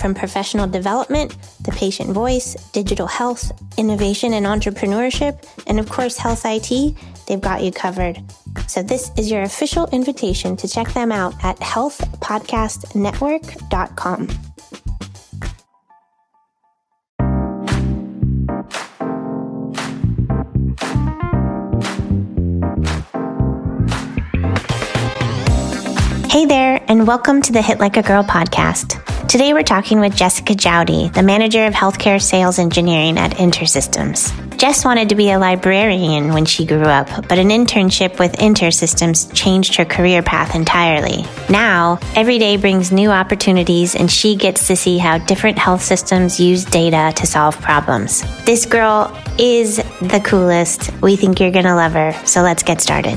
From professional development, the patient voice, digital health, innovation and entrepreneurship, and of course, health IT, they've got you covered. So this is your official invitation to check them out at healthpodcastnetwork.com. Hey there, and welcome to the Hit Like a Girl podcast. Today we're talking with Jessica Jowdy, the manager of healthcare sales engineering at InterSystems. Jess wanted to be a librarian when she grew up, but an internship with InterSystems changed her career path entirely. Now, every day brings new opportunities, and she gets to see how different health systems use data to solve problems. This girl is the coolest. We think you're going to love her, so let's get started.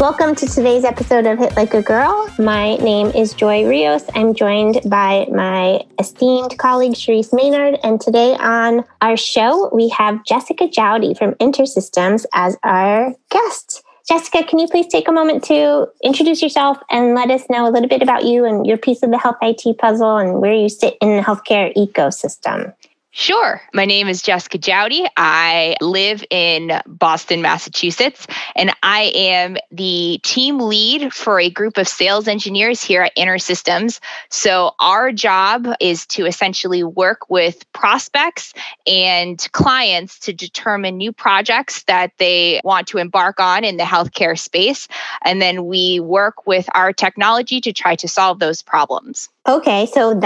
Welcome to today's episode of Hit Like a Girl. My name is Joy Rios. I'm joined by my esteemed colleague, Charisse Maynard. And today on our show, we have Jessica Jowdy from InterSystems as our guest. Jessica, can you please take a moment to introduce yourself and let us know a little bit about you and your piece of the health IT puzzle and where you sit in the healthcare ecosystem? Sure. My name is Jessica Jowdy. I live in Boston, Massachusetts, and I am the team lead for a group of sales engineers here at InterSystems. So our job is to essentially work with prospects and clients to determine new projects that they want to embark on in the healthcare space. And then we work with our technology to try to solve those problems. Okay, so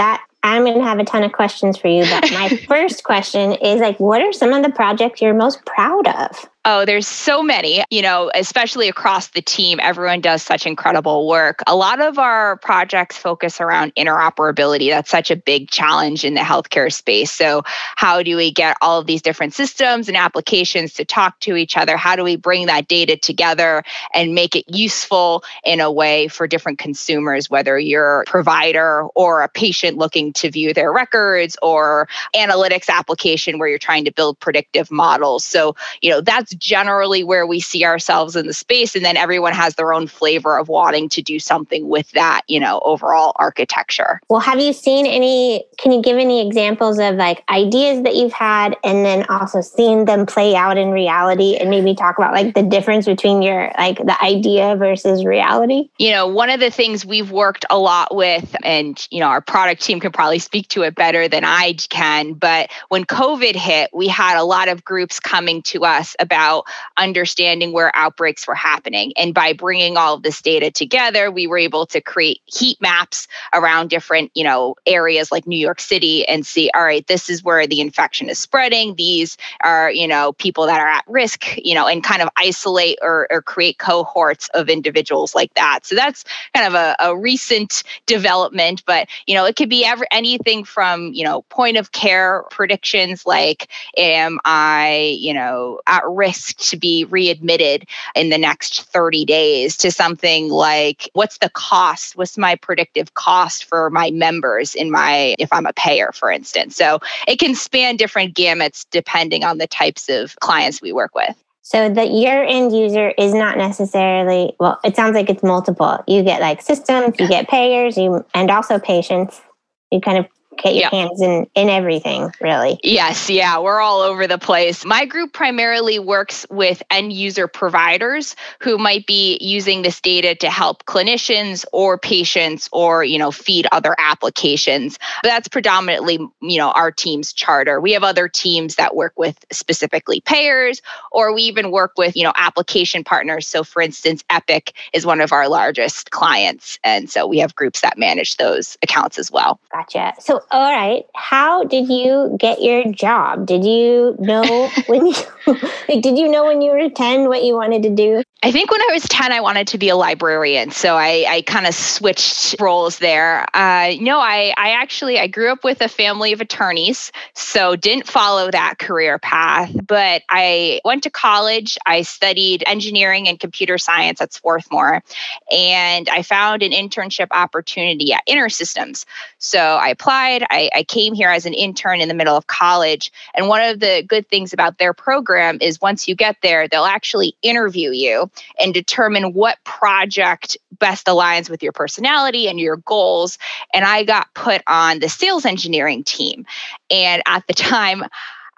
I'm going to have a ton of questions for you, but my first question is what are some of the projects you're most proud of? Oh, there's so many, especially across the team. Everyone does such incredible work. A lot of our projects focus around interoperability. That's such a big challenge in the healthcare space. So how do we get all of these different systems and applications to talk to each other? How do we bring that data together and make it useful in a way for different consumers, whether you're a provider or a patient looking to view their records or analytics application where you're trying to build predictive models? So, that's generally where we see ourselves in the space. And then everyone has their own flavor of wanting to do something with that, overall architecture. Well, have you seen can you give any examples of ideas that you've had and then also seen them play out in reality and maybe talk about the difference between your the idea versus reality? One of the things we've worked a lot with, and our product team can probably speak to it better than I can, but when COVID hit, we had a lot of groups coming to us about about understanding where outbreaks were happening. And by bringing all of this data together, we were able to create heat maps around different, you know, areas like New York City and see, all right, this is where the infection is spreading. These are, you know, people that are at risk, you know, and kind of isolate or create cohorts of individuals like that. So that's kind of a recent development, but, you know, it could be anything from, you know, point of care predictions, like, am I, you know, at risk to be readmitted in the next 30 days to something like, what's the cost? What's my predictive cost for my members if I'm a payer, for instance? So it can span different gamuts depending on the types of clients we work with. So that your end user is not necessarily, well, it sounds like it's multiple. You get like systems, you get payers, and also patients. You kind of get your hands in everything, really. Yes. Yeah. We're all over the place. My group primarily works with end user providers who might be using this data to help clinicians or patients or, you know, feed other applications. But that's predominantly, you know, our team's charter. We have other teams that work with specifically payers, or we even work with, you know, application partners. So for instance, Epic is one of our largest clients. And so we have groups that manage those accounts as well. Gotcha. So all right, how did you get your job? Did you know when you were 10 what you wanted to do? I think when I was 10, I wanted to be a librarian. So I kind of switched roles there. I grew up with a family of attorneys, so didn't follow that career path. But I went to college. I studied engineering and computer science at Swarthmore, and I found an internship opportunity at InterSystems. So I applied. I came here as an intern in the middle of college. And one of the good things about their program is once you get there, they'll actually interview you and determine what project best aligns with your personality and your goals. And I got put on the sales engineering team. And at the time,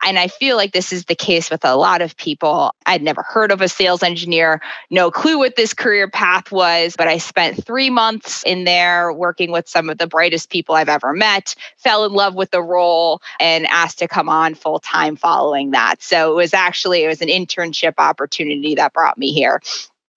and I feel like this is the case with a lot of people, I'd never heard of a sales engineer, no clue what this career path was, but I spent 3 months in there working with some of the brightest people I've ever met, fell in love with the role, and asked to come on full time following that. So it was an internship opportunity that brought me here.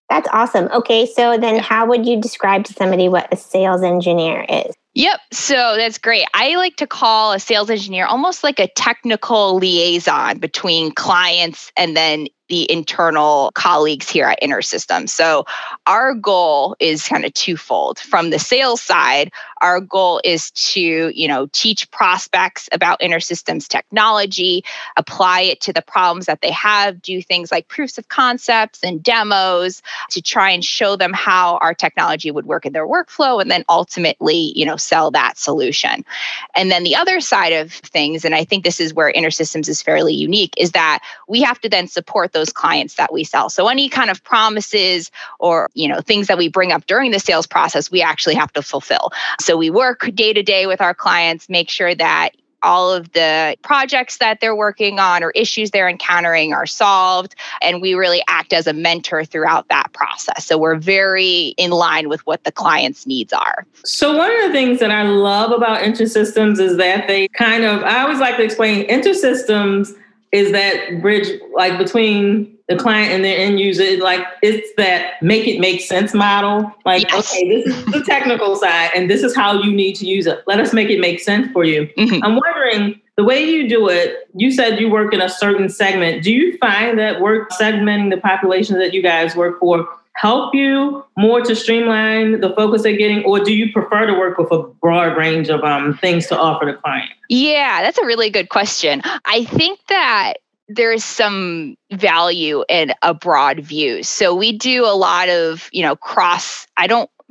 That's awesome. Okay, so then how would you describe to somebody what a sales engineer is? Yep. So that's great. I like to call a sales engineer almost like a technical liaison between clients and then the internal colleagues here at InterSystems. So our goal is kind of twofold. From the sales side, our goal is to, you know, teach prospects about InterSystems technology, apply it to the problems that they have, do things like proofs of concepts and demos to try and show them how our technology would work in their workflow, and then ultimately, you know, sell that solution. And then the other side of things, and I think this is where InterSystems is fairly unique, is that we have to then support those clients that we sell. So any kind of promises or, you know, things that we bring up during the sales process, we actually have to fulfill. So we work day to day with our clients, make sure that all of the projects that they're working on or issues they're encountering are solved. And we really act as a mentor throughout that process. So we're very in line with what the client's needs are. So one of the things that I love about InterSystems is that they kind of, I always like to explain InterSystems is that bridge like between the client and their end user. Like it's that make it make sense model. Like, Okay, this is the technical side and this is how you need to use it. Let us make it make sense for you. Mm-hmm. I'm wondering, the way you do it, you said you work in a certain segment. Do you find that work segmenting the population that you guys work for help you more to streamline the focus they're getting, or do you prefer to work with a broad range of things to offer the client? Yeah, that's a really good question. I think that there is some value in a broad view. So we do a lot of, you know,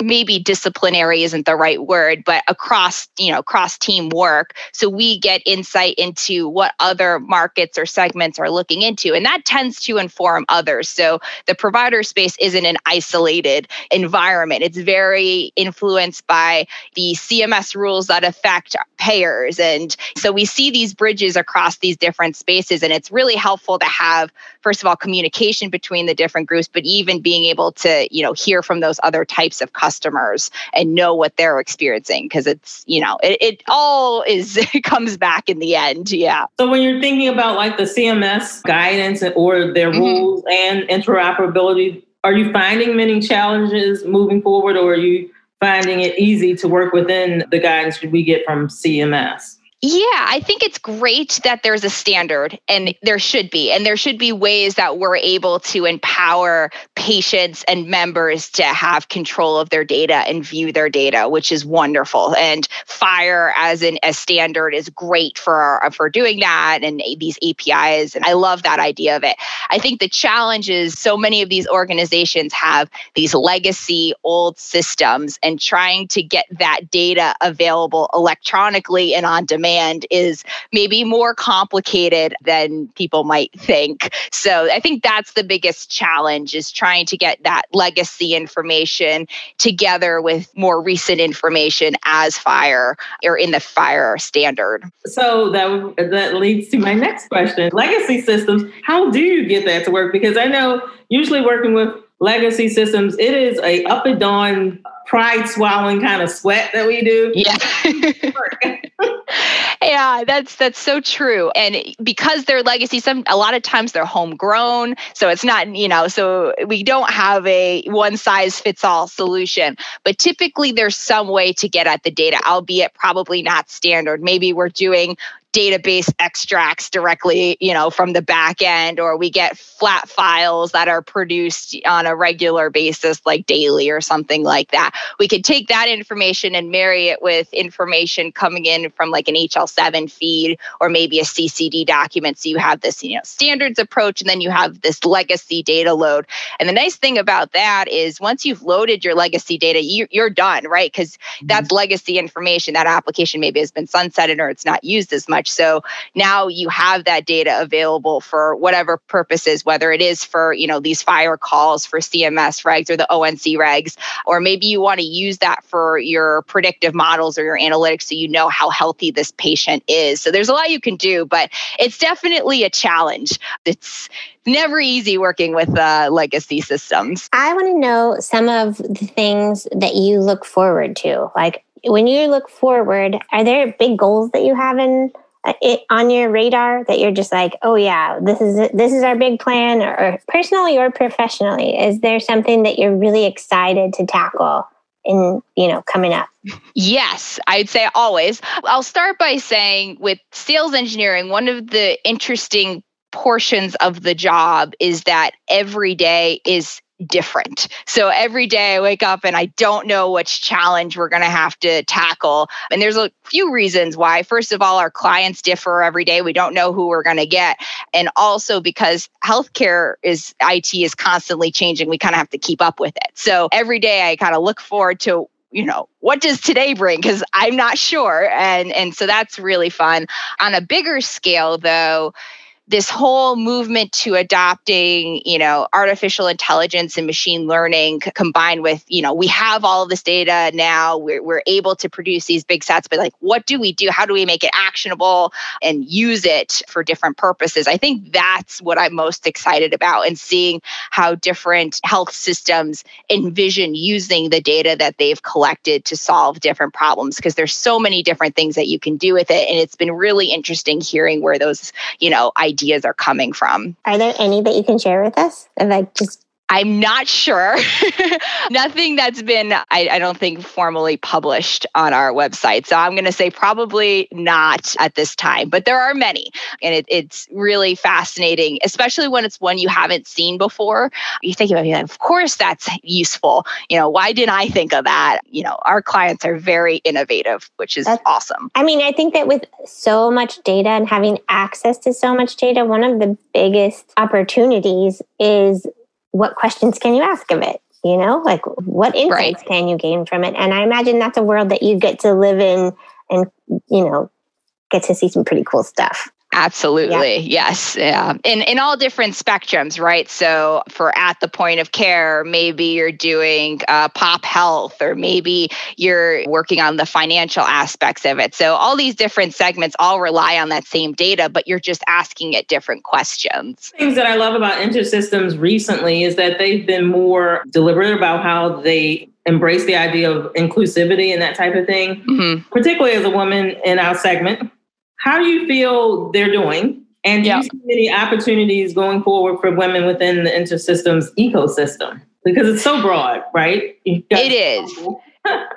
maybe disciplinary isn't the right word, but cross-team work. So we get insight into what other markets or segments are looking into, and that tends to inform others. So the provider space isn't an isolated environment. It's very influenced by the CMS rules that affect payers. And so we see these bridges across these different spaces, and it's really helpful to have, first of all, communication between the different groups, but even being able to, you know, hear from those other types of customers customers and know what they're experiencing, because it's, you know, it all is, it comes back in the end. Yeah. So when you're thinking about like the CMS guidance or their rules and interoperability, are you finding many challenges moving forward, or are you finding it easy to work within the guidance we get from CMS? Yeah, I think it's great that there's a standard, and there should be ways that we're able to empower patients and members to have control of their data and view their data, which is wonderful. And FHIR as a standard is great for doing that, and these APIs. And I love that idea of it. I think the challenge is so many of these organizations have these legacy old systems, and trying to get that data available electronically and on demand is maybe more complicated than people might think. So I think that's the biggest challenge, is trying to get that legacy information together with more recent information as FHIR or in the FHIR standard. So that leads to my next question. Legacy systems, how do you get that to work? Because I know usually working with legacy systems, it is a up and down, pride swallowing kind of sweat that we do. Yeah. Yeah, that's so true. And because they're legacy, a lot of times they're homegrown. So it's not, so we don't have a one size fits all solution, but typically there's some way to get at the data, albeit probably not standard. Maybe we're doing database extracts directly, from the back end, or we get flat files that are produced on a regular basis, like daily or something like that. We could take that information and marry it with information coming in from like an HL7 feed or maybe a CCD document. So you have this, standards approach, and then you have this legacy data load. And the nice thing about that is once you've loaded your legacy data, you're done, right? Because that's legacy information. That application maybe has been sunsetted or it's not used as much. So now you have that data available for whatever purposes, whether it is for, these FHIR calls for CMS regs or the ONC regs, or maybe you want to use that for your predictive models or your analytics so you know how healthy this patient is. So there's a lot you can do, but it's definitely a challenge. It's never easy working with legacy systems. I want to know some of the things that you look forward to. Like when you look forward, are there big goals that you have on your radar that you're just like, oh yeah, this is our big plan, or personally or professionally? Is there something that you're really excited to tackle in, coming up? Yes, I'd say always. I'll start by saying with sales engineering, one of the interesting portions of the job is that every day is different. So every day I wake up and I don't know which challenge we're going to have to tackle. And there's a few reasons why. First of all, our clients differ every day. We don't know who we're going to get. And also because healthcare IT is constantly changing, we kind of have to keep up with it. So every day I kind of look forward to, what does today bring? Because I'm not sure. And so that's really fun. On a bigger scale though, this whole movement to adopting, artificial intelligence and machine learning combined with, we have all of this data now, we're able to produce these big sets, but like, what do we do? How do we make it actionable and use it for different purposes? I think that's what I'm most excited about, and seeing how different health systems envision using the data that they've collected to solve different problems, because there's so many different things that you can do with it. And it's been really interesting hearing where those, ideas are coming from. Are there any that you can share with us? I'm not sure. Nothing that's been, I don't think, formally published on our website. So I'm going to say probably not at this time, but there are many. And it's really fascinating, especially when it's one you haven't seen before. You think about it, of course, that's useful. Why didn't I think of that? Our clients are very innovative, which is awesome. I mean, I think that with so much data and having access to so much data, one of the biggest opportunities is what questions can you ask of it? Like what insights can you gain from it? And I imagine that's a world that you get to live in and, get to see some pretty cool stuff. Absolutely. Yeah. Yes. Yeah. In all different spectrums, right? So for at the point of care, maybe you're doing pop health, or maybe you're working on the financial aspects of it. So all these different segments all rely on that same data, but you're just asking it different questions. Things that I love about InterSystems recently is that they've been more deliberate about how they embrace the idea of inclusivity and that type of thing, mm-hmm. particularly as a woman in our segment. How do you feel they're doing? And do you see any opportunities going forward for women within the InterSystems ecosystem? Because it's so broad, right? It is.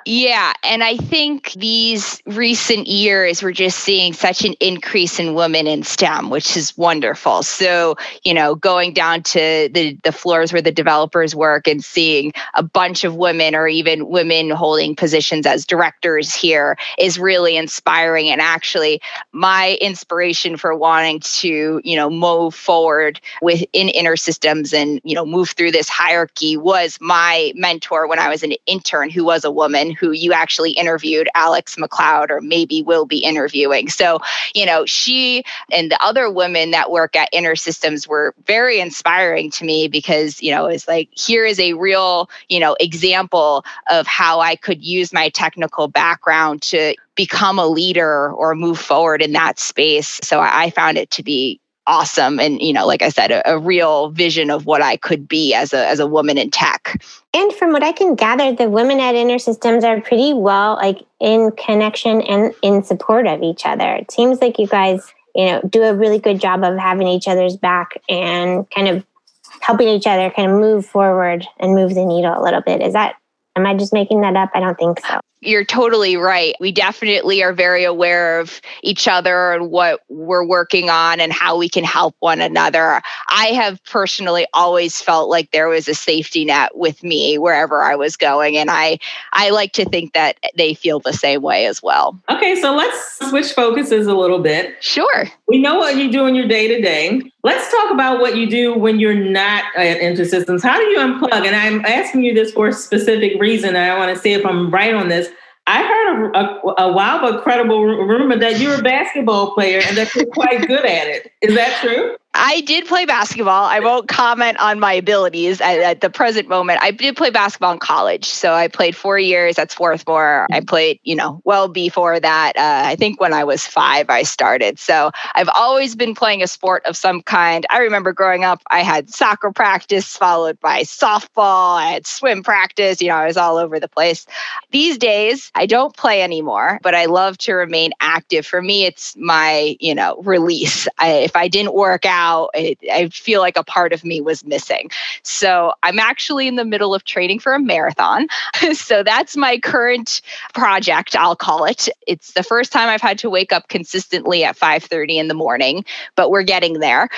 Yeah. And I think these recent years, we're just seeing such an increase in women in STEM, which is wonderful. So, you know, going down to the floors where the developers work and seeing a bunch of women, or even women holding positions as directors here, is really inspiring. And actually, my inspiration for wanting to, you know, move forward within InterSystems and, you know, move through this hierarchy was my mentor when I was an intern, who was a woman, who you actually interviewed, Alex McLeod, or maybe will be interviewing. So, you know, she and the other women that work at InterSystems were very inspiring to me, because, you know, it's like, here is a real, you know, example of how I could use my technical background to become a leader or move forward in that space. So I found it to be awesome. And, you know, like I said, a real vision of what I could be as a woman in tech. And from what I can gather, the women at InterSystems are pretty well, like, in connection and in support of each other. It seems like you guys, you know, do a really good job of having each other's back and kind of helping each other kind of move forward and move the needle a little bit. Am I just making that up? I don't think so. You're totally right. We definitely are very aware of each other and what we're working on and how we can help one another. I have personally always felt like there was a safety net with me wherever I was going. And I like to think that they feel the same way as well. Okay, so let's switch focuses a little bit. Sure. We know what you do in your day-to-day. Let's talk about what you do when you're not at InterSystems. How do you unplug? And I'm asking you this for a specific reason. I want to see if I'm right on this. I heard a wild but credible rumor that you're a basketball player and that you're quite good at it. Is that true? I did play basketball. I won't comment on my abilities at the present moment. I did play basketball in college. So I played 4 years at Swarthmore. I played, you know, well before that. I think when I was 5, I started. So I've always been playing a sport of some kind. I remember growing up, I had soccer practice followed by softball. I had swim practice. You know, I was all over the place. These days, I don't play anymore, but I love to remain active. For me, it's my, you know, release. If I didn't work out, I feel like a part of me was missing. So I'm actually in the middle of training for a marathon. So that's my current project, I'll call it. It's the first time I've had to wake up consistently at 5:30 in the morning, but we're getting there.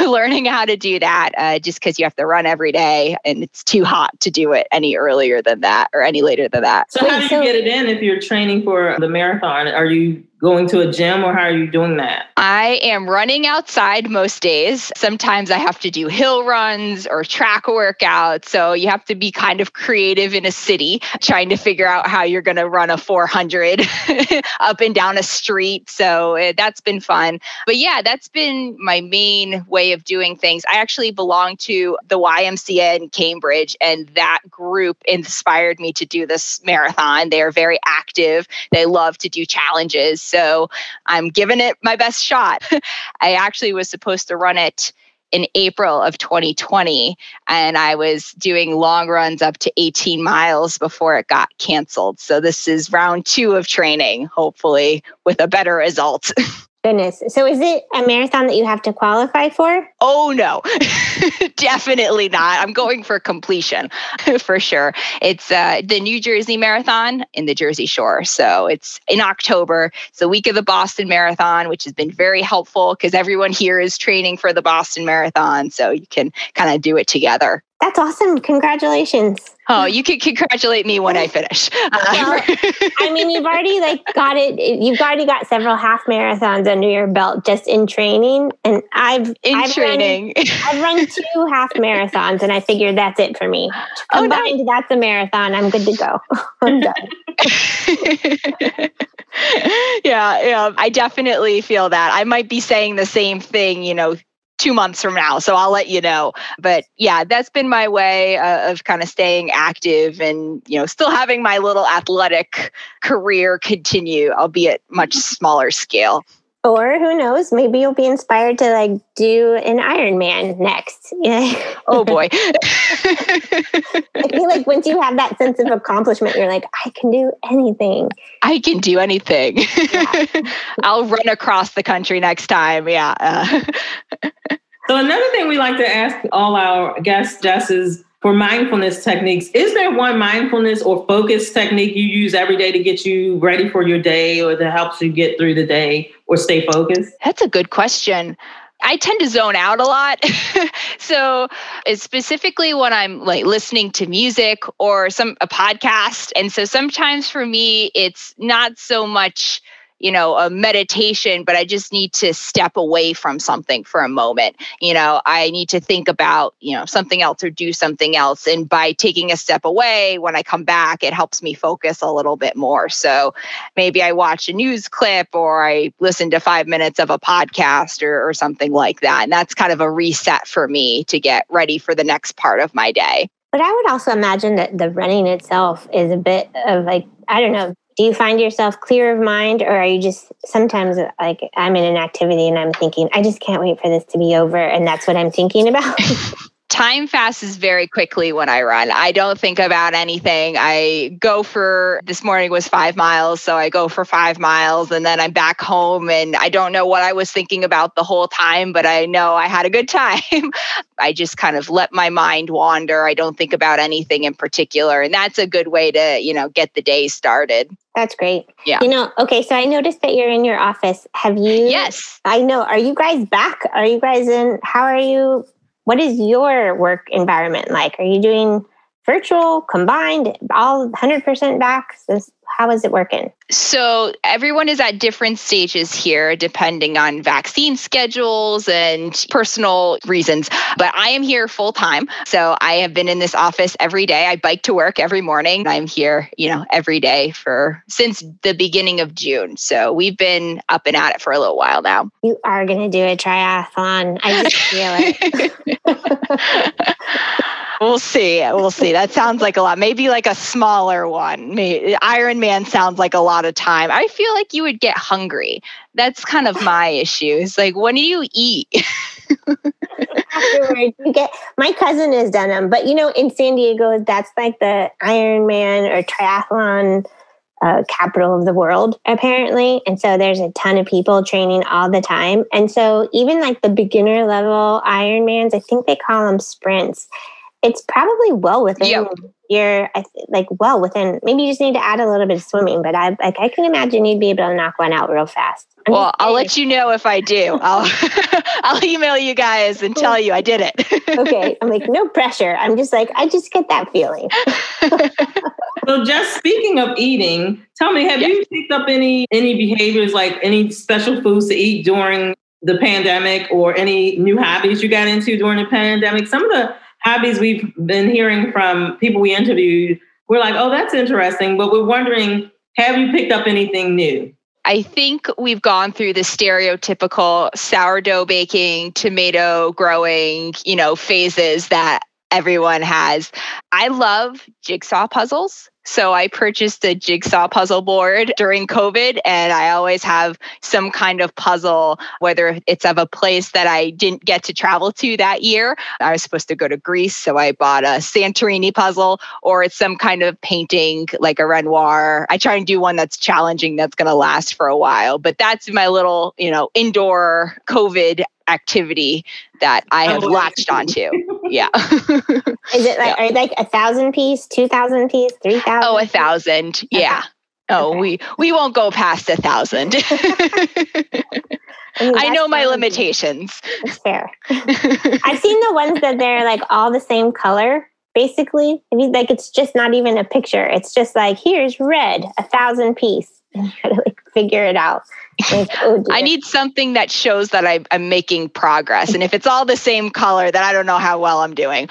Learning how to do that, just because you have to run every day and it's too hot to do it any earlier than that or any later than that. So how do you get it in if you're training for the marathon? Are you going to a gym, or how are you doing that? I am running outside most days. Sometimes I have to do hill runs or track workouts. So you have to be kind of creative in a city, trying to figure out how you're going to run a 400 up and down a street. So that's been fun. But yeah, that's been my main way of doing things. I actually belong to the YMCA in Cambridge, and that group inspired me to do this marathon. They are very active. They love to do challenges. So I'm giving it my best shot. I actually was supposed to run it in April of 2020, and I was doing long runs up to 18 miles before it got canceled. So this is round 2 of training, hopefully with a better result. Goodness. So is it a marathon that you have to qualify for? Oh, no, definitely not. I'm going for completion for sure. It's the New Jersey Marathon in the Jersey Shore. So it's in October. It's the week of the Boston Marathon, which has been very helpful because everyone here is training for the Boston Marathon. So you can kind of do it together. That's awesome. Congratulations. Oh, you can congratulate me when I finish. Well, I mean, you've already got it. You've already got several half marathons under your belt just in training. And I've run two half marathons, and I figured that's it for me. Combined, that's a marathon. I'm good to go. I'm done. Yeah. I definitely feel that. I might be saying the same thing, 2 months from now. So I'll let you know. But yeah, that's been my way of kind of staying active and, still having my little athletic career continue, albeit much smaller scale. Or who knows, maybe you'll be inspired to do an Ironman next. Oh boy. I feel like once you have that sense of accomplishment, you're I can do anything. Yeah. I'll run across the country next time. Yeah. So another thing we like to ask all our guests, Jess, is for mindfulness techniques. Is there one mindfulness or focus technique you use every day to get you ready for your day or that helps you get through the day or stay focused? That's a good question. I tend to zone out a lot. So specifically when I'm listening to music or a podcast. And so sometimes for me, it's not so much a meditation, but I just need to step away from something for a moment. I need to think about, something else or do something else. And by taking a step away, when I come back, it helps me focus a little bit more. So maybe I watch a news clip or I listen to 5 minutes of a podcast or something like that. And that's kind of a reset for me to get ready for the next part of my day. But I would also imagine that the running itself is a bit of I don't know, do you find yourself clear of mind, or are you just sometimes I'm in an activity and I'm thinking, I just can't wait for this to be over, and that's what I'm thinking about? Time passes very quickly when I run. I don't think about anything. I go for, this morning was 5 miles, so I go for 5 miles and then I'm back home and I don't know what I was thinking about the whole time, but I know I had a good time. I just kind of let my mind wander. I don't think about anything in particular. And that's a good way to, get the day started. That's great. Yeah. Okay. So I noticed that you're in your office. Have you? Yes. I know. Are you guys back? Are you guys in? How are you? What is your work environment like? Are you doing virtual, combined, all 100% back? How is it working? So everyone is at different stages here, depending on vaccine schedules and personal reasons. But I am here full time. So I have been in this office every day. I bike to work every morning. I'm here, every day since the beginning of June. So we've been up and at it for a little while now. You are going to do a triathlon. I just feel it. We'll see. That sounds like a lot. Maybe a smaller one. Ironman sounds like a lot of time. I feel like you would get hungry. That's kind of my issue. It's when do you eat? Afterwards, my cousin has done them. But, in San Diego, that's the Ironman or triathlon capital of the world, apparently. And so there's a ton of people training all the time. And so even the beginner level Ironmans, I think they call them sprints. It's probably well within your, well within, maybe you just need to add a little bit of swimming, but I can imagine you'd be able to knock one out real fast. I'll let you know if I do. I'll email you guys and tell you I did it. Okay. I'm no pressure. I'm just I just get that feeling. So just speaking of eating, tell me, have you picked up any behaviors, any special foods to eat during the pandemic or any new hobbies you got into during the pandemic? Some of the hobbies we've been hearing from people we interviewed, we're oh, that's interesting. But we're wondering, have you picked up anything new? I think we've gone through the stereotypical sourdough baking, tomato growing, phases that everyone has. I love jigsaw puzzles. So I purchased a jigsaw puzzle board during COVID, and I always have some kind of puzzle, whether it's of a place that I didn't get to travel to that year. I was supposed to go to Greece, so I bought a Santorini puzzle, or it's some kind of painting, a Renoir. I try and do one that's challenging, that's going to last for a while. But that's my little, indoor COVID activity that I have latched onto. Yeah. Is it are 1,000 piece, 2,000 piece, 3,000? Oh, 1,000. Yeah. Oh, okay. We won't go past 1,000. I know my limitations. That's fair. I've seen the ones that they're all the same color. basically. I mean, like, it's just not even a picture. It's just like, here's red, 1,000 piece. And try to like figure it out. Like, oh, I need something that shows that I'm making progress. And if it's all the same color, then I don't know how well I'm doing.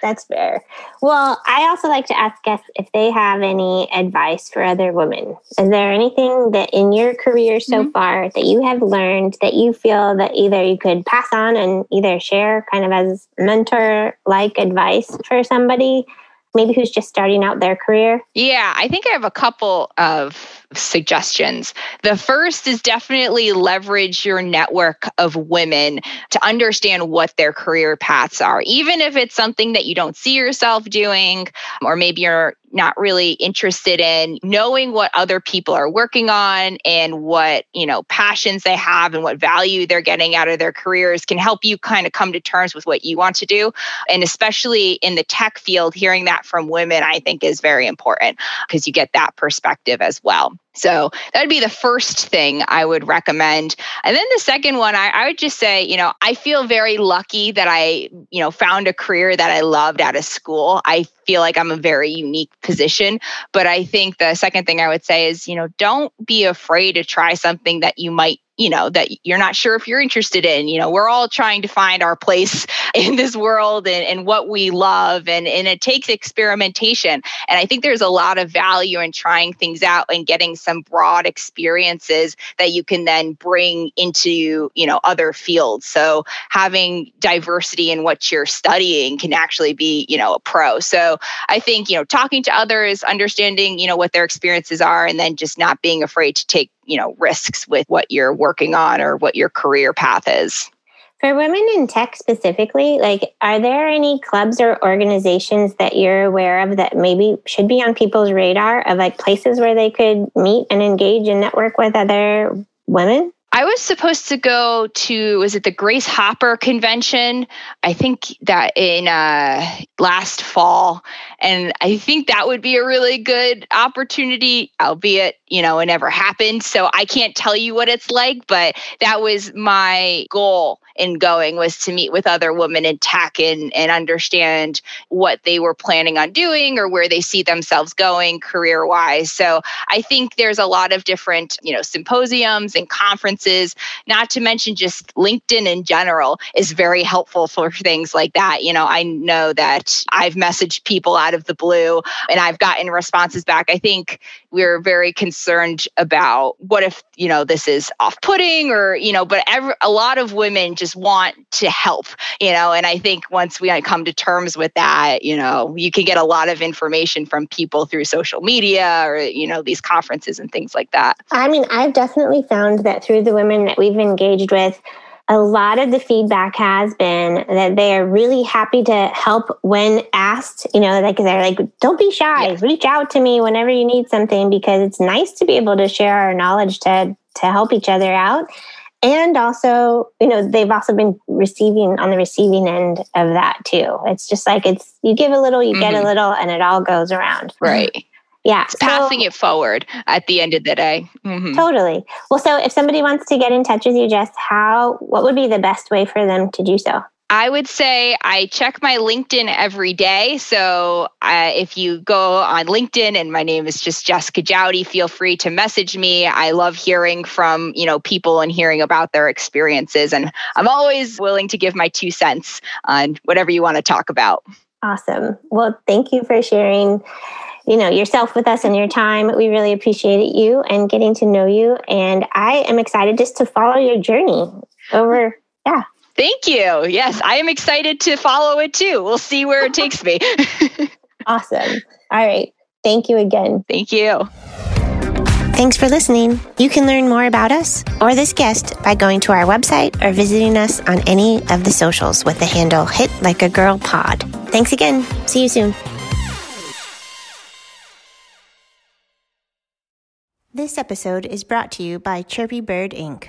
That's fair. Well, I also like to ask guests if they have any advice for other women. Is there anything that in your career so far that you have learned that you feel that either you could pass on and either share kind of as mentor-like advice for somebody? Maybe who's just starting out their career? Yeah, I think I have a couple of suggestions. The first is definitely leverage your network of women to understand what their career paths are. Even if it's something that you don't see yourself doing, or maybe you're not really interested in, knowing what other people are working on and what, you know, passions they have and what value they're getting out of their careers can help you kind of come to terms with what you want to do. And especially in the tech field, hearing that from women, I think, is very important because you get that perspective as well. So that'd be the first thing I would recommend. And then the second one, I would just say, you know, I feel very lucky that I, you know, found a career that I loved out of school. I feel like I'm a very unique position. But I think the second thing I would say is, you know, don't be afraid to try something that you might, you know, that you're not sure if you're interested in. You know, we're all trying to find our place in this world and what we love. And it takes experimentation. And I think there's a lot of value in trying things out and getting some broad experiences that you can then bring into, you know, other fields. So having diversity in what you're studying can actually be, you know, a pro. So I think, you know, talking to others, understanding, you know, what their experiences are, and then just not being afraid to take, you know, risks with what you're working on or what your career path is. For women in tech specifically, like, are there any clubs or organizations that you're aware of that maybe should be on people's radar of like places where they could meet and engage and network with other women? I was supposed to go to, was it the Grace Hopper convention? I think that in last fall. And I think that would be a really good opportunity, albeit, you know, it never happened. So I can't tell you what it's like, but that was my goal in going, was to meet with other women in tech and understand what they were planning on doing or where they see themselves going career-wise. So I think there's a lot of different, you know, symposiums and conferences. Not to mention just LinkedIn in general is very helpful for things like that. You know, I know that I've messaged people out of the blue and I've gotten responses back. I think we're very concerned about what if, you know, this is off-putting or, you know, but a lot of women just want to help, you know, and I think once we come to terms with that, you know, you can get a lot of information from people through social media or, you know, these conferences and things like that. I mean, I've definitely found that through the women that we've engaged with, a lot of the feedback has been that they are really happy to help when asked. You know, like they're like, don't be shy, reach out to me whenever you need something, because it's nice to be able to share our knowledge to help each other out. And also, you know, they've also been on the receiving end of that too. It's just like, it's, you give a little, you get a little, and it all goes around. Right. Yeah. It's passing it forward at the end of the day. Mm-hmm. Totally. Well, so if somebody wants to get in touch with you, Jess, what would be the best way for them to do so? I would say I check my LinkedIn every day. So if you go on LinkedIn and my name is just Jessica Jowdy, feel free to message me. I love hearing from, you know, people and hearing about their experiences. And I'm always willing to give my 2 cents on whatever you want to talk about. Awesome. Well, thank you for sharing, you know, yourself with us and your time. We really appreciate you and getting to know you. And I am excited just to follow your journey over. Yeah. Thank you. Yes, I am excited to follow it too. We'll see where it takes me. Awesome. All right. Thank you again. Thank you. Thanks for listening. You can learn more about us or this guest by going to our website or visiting us on any of the socials with the handle Hit Like a Girl Pod. Thanks again. See you soon. This episode is brought to you by Chirpy Bird, Inc.